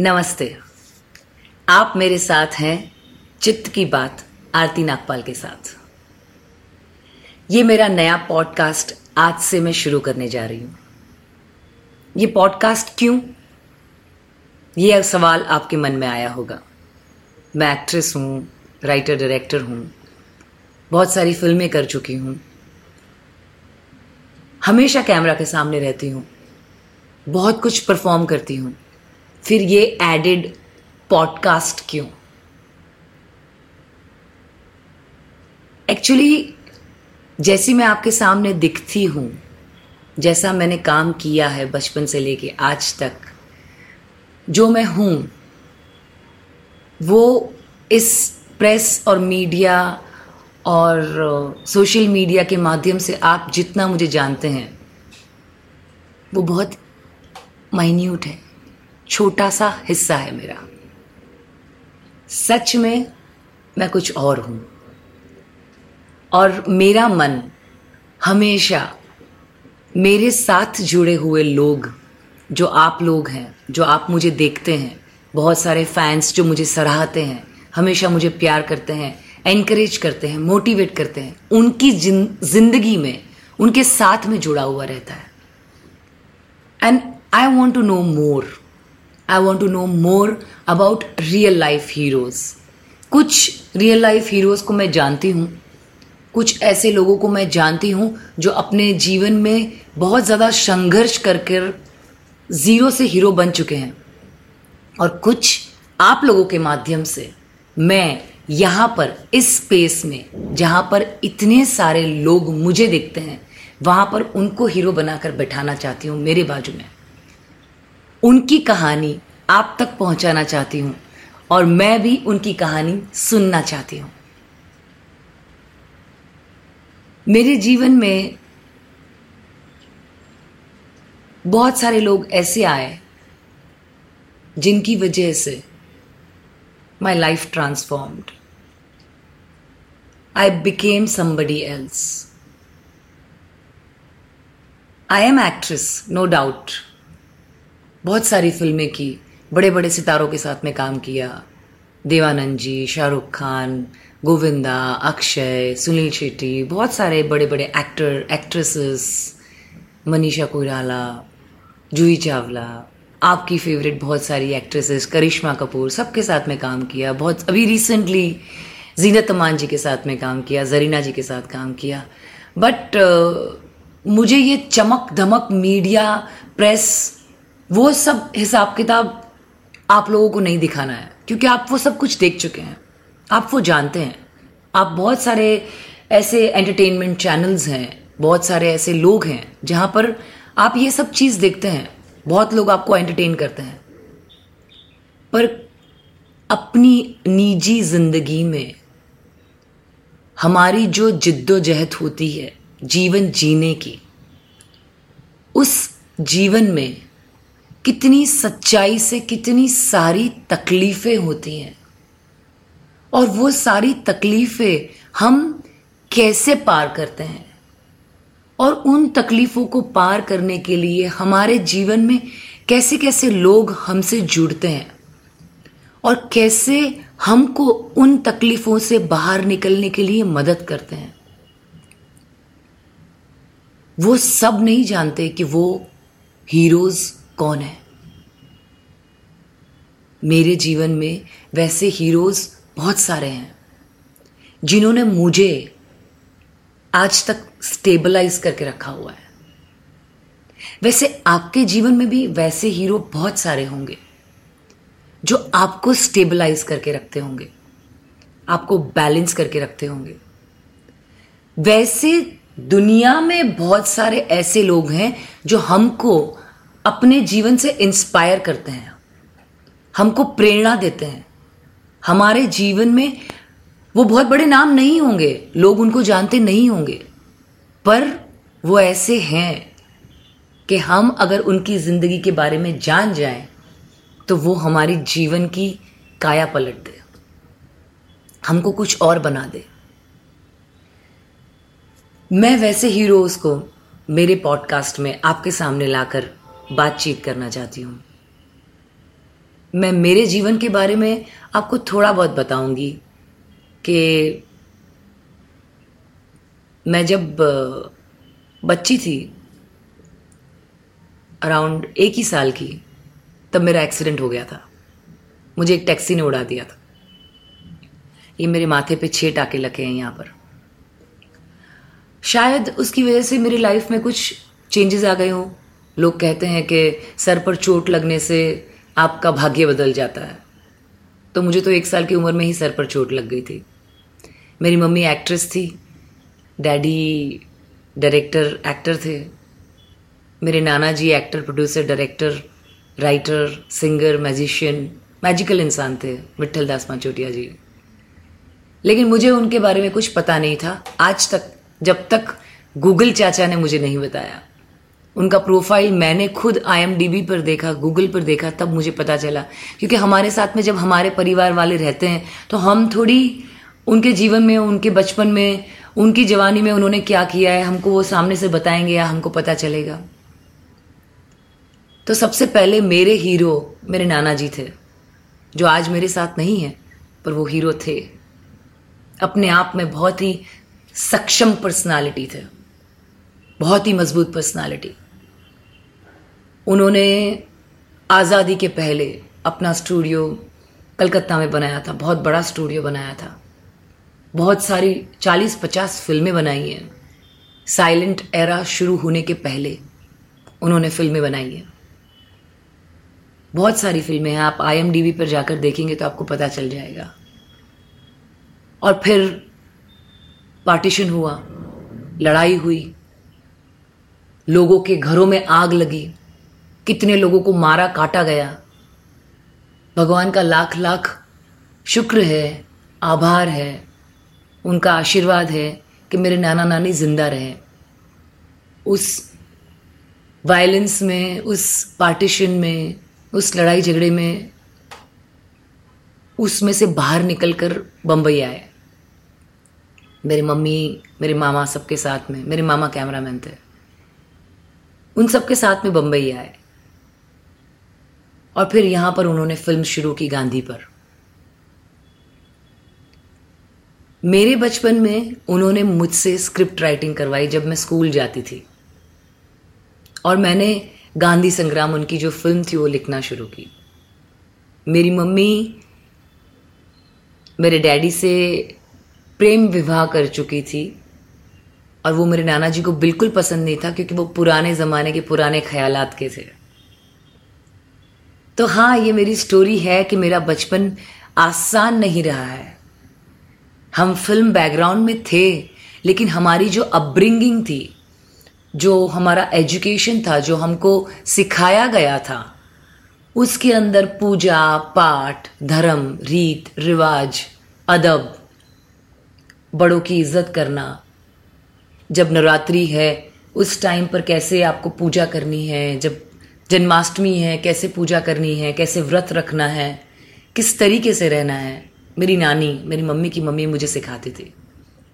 नमस्ते, आप मेरे साथ हैं चित्त की बात आरती नागपाल के साथ। ये मेरा नया पॉडकास्ट आज से मैं शुरू करने जा रही हूं। ये पॉडकास्ट क्यों, ये सवाल आपके मन में आया होगा। मैं एक्ट्रेस हूं, राइटर डायरेक्टर हूं, बहुत सारी फिल्में कर चुकी हूं, हमेशा कैमरा के सामने रहती हूं, बहुत कुछ परफॉर्म करती हूं, फिर ये एडेड पॉडकास्ट क्यों? एक्चुअली जैसी मैं आपके सामने दिखती हूँ, जैसा मैंने काम किया है बचपन से लेके आज तक, जो मैं हूँ वो इस प्रेस और मीडिया और सोशल मीडिया के माध्यम से आप जितना मुझे जानते हैं वो बहुत माइन्यूट है, छोटा सा हिस्सा है मेरा। सच में मैं कुछ और हूँ और मेरा मन हमेशा मेरे साथ जुड़े हुए लोग, जो आप लोग हैं, जो आप मुझे देखते हैं, बहुत सारे फैंस जो मुझे सराहते हैं, हमेशा मुझे प्यार करते हैं, एनकरेज करते हैं, मोटिवेट करते हैं, उनकी जिंदगी में उनके साथ में जुड़ा हुआ रहता है। And I want to know more about real life heroes। कुछ real life heroes को मैं जानती हूँ, कुछ ऐसे लोगों को मैं जानती हूँ जो अपने जीवन में बहुत ज़्यादा संघर्ष करके ज़ीरो से हीरो बन चुके हैं, और कुछ आप लोगों के माध्यम से मैं यहाँ पर इस स्पेस में जहाँ पर इतने सारे लोग मुझे देखते हैं वहाँ पर उनको हीरो बनाकर बैठाना चाहती हूँ मेरे बाजू में, उनकी कहानी आप तक पहुंचाना चाहती हूं और मैं भी उनकी कहानी सुनना चाहती हूं। मेरे जीवन में बहुत सारे लोग ऐसे आए जिनकी वजह से my life transformed, I became somebody else. I am actress, no doubt, बहुत सारी फिल्में की, बड़े बड़े सितारों के साथ में काम किया, देवानंद जी, शाहरुख खान, गोविंदा, अक्षय, सुनील शेट्टी, बहुत सारे बड़े बड़े एक्टर एक्ट्रेसेस, मनीषा कोइराला, जूही चावला, आपकी फेवरेट बहुत सारी एक्ट्रेसेस, करिश्मा कपूर, सबके साथ में काम किया। बहुत अभी रिसेंटली जीनत अमान जी के साथ में काम किया, जरीना जी के साथ काम किया। बट मुझे ये चमक धमक मीडिया प्रेस वो सब हिसाब किताब आप लोगों को नहीं दिखाना है, क्योंकि आप वो सब कुछ देख चुके हैं, आप वो जानते हैं। आप बहुत सारे ऐसे एंटरटेनमेंट चैनल्स हैं, बहुत सारे ऐसे लोग हैं जहाँ पर आप ये सब चीज़ देखते हैं, बहुत लोग आपको एंटरटेन करते हैं, पर अपनी निजी ज़िंदगी में हमारी जो जिद्दोजहद होती है जीवन जीने की, उस जीवन में कितनी सच्चाई से कितनी सारी तकलीफ़ें होती हैं, और वो सारी तकलीफ़ें हम कैसे पार करते हैं, और उन तकलीफ़ों को पार करने के लिए हमारे जीवन में कैसे कैसे लोग हमसे जुड़ते हैं, और कैसे हमको उन तकलीफ़ों से बाहर निकलने के लिए मदद करते हैं। वो सब नहीं जानते कि वो हीरोज़ कौन है। मेरे जीवन में वैसे हीरोज बहुत सारे हैं जिन्होंने मुझे आज तक स्टेबलाइज करके रखा हुआ है। वैसे आपके जीवन में भी वैसे हीरो बहुत सारे होंगे जो आपको स्टेबलाइज करके रखते होंगे, आपको बैलेंस करके रखते होंगे। वैसे दुनिया में बहुत सारे ऐसे लोग हैं जो हमको अपने जीवन से इंस्पायर करते हैं, हमको प्रेरणा देते हैं। हमारे जीवन में वो बहुत बड़े नाम नहीं होंगे, लोग उनको जानते नहीं होंगे, पर वो ऐसे हैं कि हम अगर उनकी ज़िंदगी के बारे में जान जाएं तो वो हमारी जीवन की काया पलट दे, हमको कुछ और बना दे। मैं वैसे हीरोज को मेरे पॉडकास्ट में आपके सामने लाकर बातचीत करना चाहती हूँ। मैं मेरे जीवन के बारे में आपको थोड़ा बहुत बताऊंगी कि मैं जब बच्ची थी, अराउंड एक ही साल की, तब मेरा एक्सीडेंट हो गया था। मुझे एक टैक्सी ने उड़ा दिया था। ये मेरे माथे पे 6 टाके लगे हैं यहाँ पर। शायद उसकी वजह से मेरी लाइफ में कुछ चेंजेस आ गए हों। लोग कहते हैं कि सर पर चोट लगने से आपका भाग्य बदल जाता है, तो मुझे तो 1 साल की उम्र में ही सर पर चोट लग गई थी। मेरी मम्मी एक्ट्रेस थी, डैडी डायरेक्टर एक्टर थे, मेरे नाना जी actor producer director writer singer magician magical इंसान थे, मित्तलदास पांचोटिया जी। लेकिन मुझे उनके बारे में कुछ पता नहीं था आज तक, जब तक गूगल चाचा ने मुझे नहीं बताया। उनका प्रोफाइल मैंने खुद IMDb पर देखा, गूगल पर देखा, तब मुझे पता चला। क्योंकि हमारे साथ में जब हमारे परिवार वाले रहते हैं तो हम थोड़ी उनके जीवन में, उनके बचपन में, उनकी जवानी में उन्होंने क्या किया है, हमको वो सामने से बताएंगे या हमको पता चलेगा। तो सबसे पहले मेरे हीरो मेरे नाना जी थे, जो आज मेरे साथ नहीं है, पर वो हीरो थे। अपने आप में बहुत ही सक्षम पर्सनालिटी थे, बहुत ही मजबूत पर्सनालिटी। उन्होंने आज़ादी के पहले अपना स्टूडियो कलकत्ता में बनाया था, बहुत बड़ा स्टूडियो बनाया था, बहुत सारी 40-50 फिल्में बनाई हैं। साइलेंट एरा शुरू होने के पहले उन्होंने फिल्में बनाई हैं, बहुत सारी फिल्में हैं। आप IMDb पर जाकर देखेंगे तो आपको पता चल जाएगा। और फिर पार्टीशन हुआ, लड़ाई हुई, लोगों के घरों में आग लगी, कितने लोगों को मारा काटा गया। भगवान का लाख लाख शुक्र है, आभार है, उनका आशीर्वाद है कि मेरे नाना नानी जिंदा रहे। उस वायलेंस में, उस पार्टीशन में, उस लड़ाई झगड़े में, उसमें से बाहर निकलकर बम्बई आए। मेरी मम्मी, मेरे मामा सबके साथ में, मेरे मामा कैमरामैन थे, उन सबके साथ में बम्बई आए। और फिर यहाँ पर उन्होंने फिल्म शुरू की गांधी पर। मेरे बचपन में उन्होंने मुझसे स्क्रिप्ट राइटिंग करवाई जब मैं स्कूल जाती थी, और मैंने गांधी संग्राम उनकी जो फिल्म थी वो लिखना शुरू की। मेरी मम्मी मेरे डैडी से प्रेम विवाह कर चुकी थी, और वो मेरे नाना जी को बिल्कुल पसंद नहीं था, क्योंकि वो पुराने ज़माने के पुराने ख्यालात के थे। तो हाँ, ये मेरी स्टोरी है कि मेरा बचपन आसान नहीं रहा है। हम फिल्म बैकग्राउंड में थे, लेकिन हमारी जो अपब्रिंगिंग थी, जो हमारा एजुकेशन था, जो हमको सिखाया गया था, उसके अंदर पूजा पाठ, धर्म, रीत रिवाज, अदब, बड़ों की इज्जत करना, जब नवरात्रि है उस टाइम पर कैसे आपको पूजा करनी है, जब जन्माष्टमी है कैसे पूजा करनी है, कैसे व्रत रखना है, किस तरीके से रहना है, मेरी नानी, मेरी मम्मी की मम्मी मुझे सिखाती थी।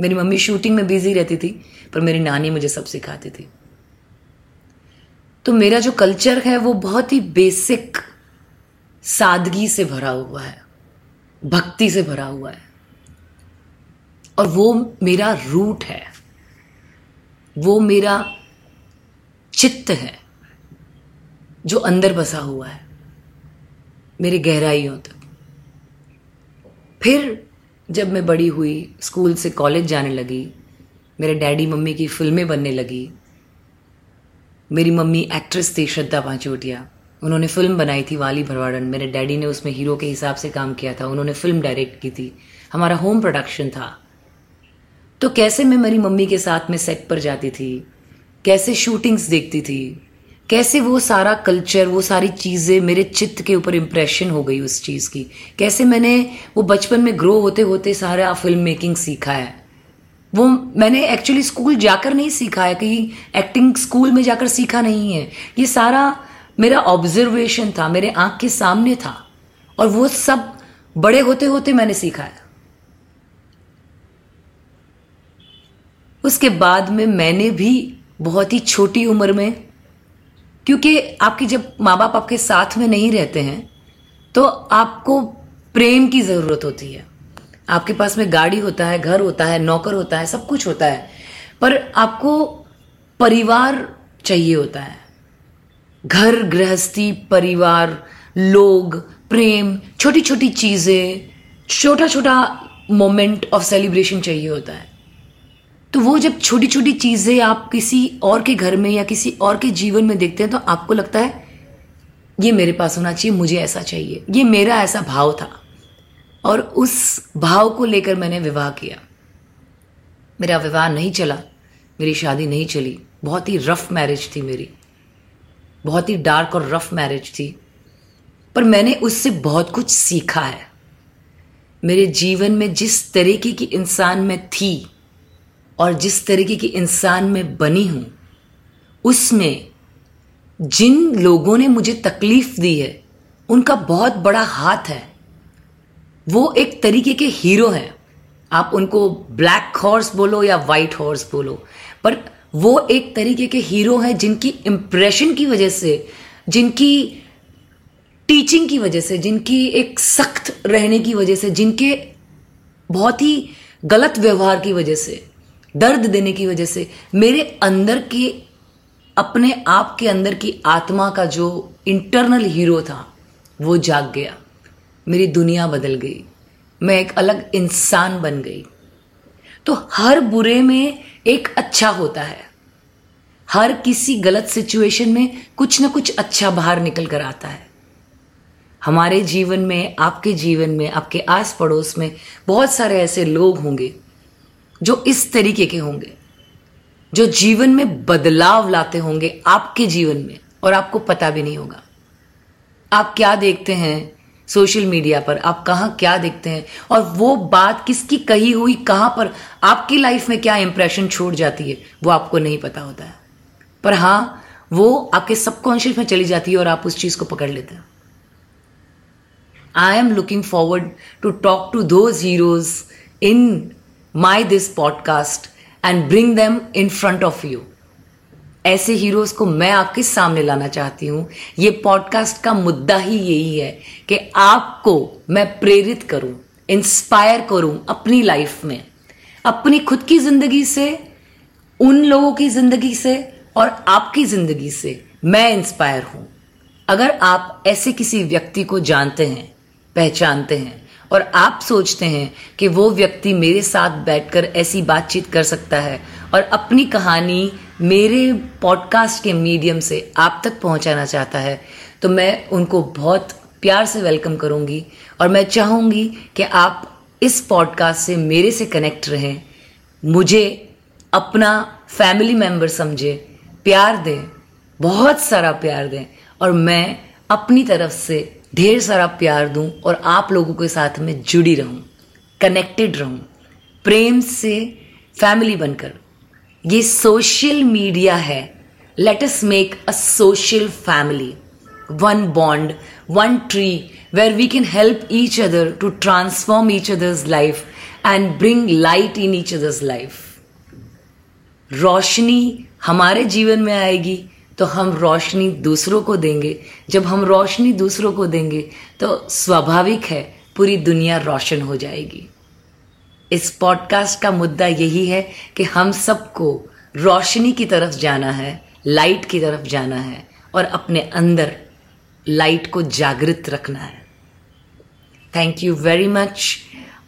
मेरी मम्मी शूटिंग में बिजी रहती थी, पर मेरी नानी मुझे सब सिखाती थी। तो मेरा जो कल्चर है वो बहुत ही बेसिक सादगी से भरा हुआ है, भक्ति से भरा हुआ है, और वो मेरा रूट है, वो मेरा चित्त है जो अंदर बसा हुआ है मेरी गहराइयों तक। फिर जब मैं बड़ी हुई, स्कूल से कॉलेज जाने लगी, मेरे डैडी मम्मी की फिल्में बनने लगी। मेरी मम्मी एक्ट्रेस थी, श्रद्धा पांचोटिया, उन्होंने फिल्म बनाई थी वाली भरवाड़न। मेरे डैडी ने उसमें हीरो के हिसाब से काम किया था, उन्होंने फिल्म डायरेक्ट की थी, हमारा होम प्रोडक्शन था। तो कैसे मैं मेरी मम्मी के साथ में सेट पर जाती थी, कैसे शूटिंग्स देखती थी, कैसे वो सारा कल्चर, वो सारी चीज़ें मेरे चित्त के ऊपर इम्प्रेशन हो गई उस चीज़ की। कैसे मैंने वो बचपन में ग्रो होते होते सारा फिल्म मेकिंग सीखा है। वो मैंने एक्चुअली स्कूल जाकर नहीं सीखा है, कि एक्टिंग स्कूल में जाकर सीखा नहीं है। ये सारा मेरा ऑब्जर्वेशन था, मेरे आँख के सामने था, और वो सब बड़े होते होते मैंने सीखा है। उसके बाद में मैंने भी बहुत ही छोटी उम्र में, क्योंकि आपके जब माँ बाप आपके साथ में नहीं रहते हैं तो आपको प्रेम की जरूरत होती है। आपके पास में गाड़ी होता है, घर होता है, नौकर होता है, सब कुछ होता है, पर आपको परिवार चाहिए होता है। घर, गृहस्थी, परिवार, लोग, प्रेम, छोटी छोटी चीजें, छोटा छोटा मोमेंट ऑफ सेलिब्रेशन चाहिए होता है। तो वो जब छोटी छोटी चीजें आप किसी और के घर में या किसी और के जीवन में देखते हैं तो आपको लगता है ये मेरे पास होना चाहिए, मुझे ऐसा चाहिए, ये मेरा ऐसा भाव था। और उस भाव को लेकर मैंने विवाह किया। मेरा विवाह नहीं चला, मेरी शादी नहीं चली, बहुत ही रफ मैरिज थी मेरी, बहुत ही डार्क और रफ मैरिज थी, पर मैंने उससे बहुत कुछ सीखा है। मेरे जीवन में जिस तरीके की इंसान मैं थी और जिस तरीके की इंसान मैं बनी हूँ, उसमें जिन लोगों ने मुझे तकलीफ दी है उनका बहुत बड़ा हाथ है। वो एक तरीके के हीरो हैं, आप उनको ब्लैक हॉर्स बोलो या वाइट हॉर्स बोलो, पर वो एक तरीके के हीरो हैं जिनकी इम्प्रेशन की वजह से, जिनकी टीचिंग की वजह से, जिनकी एक सख्त रहने की वजह से, जिनके बहुत ही गलत व्यवहार की वजह से, दर्द देने की वजह से मेरे अंदर के, अपने आप के अंदर की आत्मा का जो इंटरनल हीरो था वो जाग गया। मेरी दुनिया बदल गई, मैं एक अलग इंसान बन गई। तो हर बुरे में एक अच्छा होता है, हर किसी गलत सिचुएशन में कुछ ना कुछ अच्छा बाहर निकल कर आता है। हमारे जीवन में, आपके जीवन में, आपके आस पड़ोस में बहुत सारे ऐसे लोग होंगे जो इस तरीके के होंगे, जो जीवन में बदलाव लाते होंगे आपके जीवन में, और आपको पता भी नहीं होगा। आप क्या देखते हैं सोशल मीडिया पर, आप कहाँ क्या देखते हैं, और वो बात किसकी कही हुई कहाँ पर आपकी लाइफ में क्या इंप्रेशन छोड़ जाती है, वो आपको नहीं पता होता है, पर हाँ वो आपके सबकॉन्शियस में चली जाती है और आप उस चीज़ को पकड़ लेते हैं। I am looking forward to talk to those heroes in my this podcast and bring them in front of you। ऐसे हीरोज को मैं आपके सामने लाना चाहती हूँ। ये पॉडकास्ट का मुद्दा ही यही है कि आपको मैं प्रेरित करूँ, इंस्पायर करूँ अपनी लाइफ में, अपनी खुद की ज़िंदगी से, उन लोगों की ज़िंदगी से और आपकी ज़िंदगी से मैं इंस्पायर हूँ। अगर आप ऐसे किसी व्यक्ति को जानते हैं, पहचानते हैं, और आप सोचते हैं कि वो व्यक्ति मेरे साथ बैठकर ऐसी बातचीत कर सकता है और अपनी कहानी मेरे पॉडकास्ट के मीडियम से आप तक पहुंचाना चाहता है, तो मैं उनको बहुत प्यार से वेलकम करूंगी। और मैं चाहूंगी कि आप इस पॉडकास्ट से मेरे से कनेक्ट रहें, मुझे अपना फैमिली मेम्बर समझें, प्यार दें, बहुत सारा प्यार दें, और मैं अपनी तरफ से ढेर सारा प्यार दूं और आप लोगों के साथ में जुड़ी रहूं, कनेक्टेड रहूं, प्रेम से फैमिली बनकर। ये सोशल मीडिया है, let us make a social family, one bond, one tree, where we can help each other to transform each others life and bring light in each others life. रोशनी हमारे जीवन में आएगी तो हम रोशनी दूसरों को देंगे, जब हम रोशनी दूसरों को देंगे तो स्वाभाविक है पूरी दुनिया रोशन हो जाएगी। इस पॉडकास्ट का मुद्दा यही है कि हम सबको रोशनी की तरफ जाना है, लाइट की तरफ जाना है, और अपने अंदर लाइट को जागृत रखना है। Thank you very much.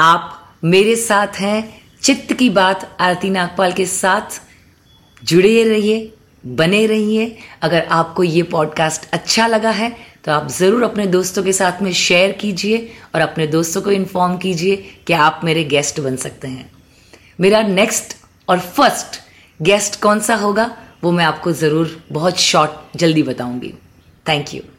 आप मेरे साथ हैं, चित्त की बात आरती नागपाल के साथ जुड़े रहिए, बने रहिए। अगर आपको ये पॉडकास्ट अच्छा लगा है तो आप ज़रूर अपने दोस्तों के साथ में शेयर कीजिए और अपने दोस्तों को इन्फॉर्म कीजिए कि आप मेरे गेस्ट बन सकते हैं। मेरा नेक्स्ट और फर्स्ट गेस्ट कौन सा होगा वो मैं आपको ज़रूर बहुत शॉर्ट जल्दी बताऊंगी। Thank you.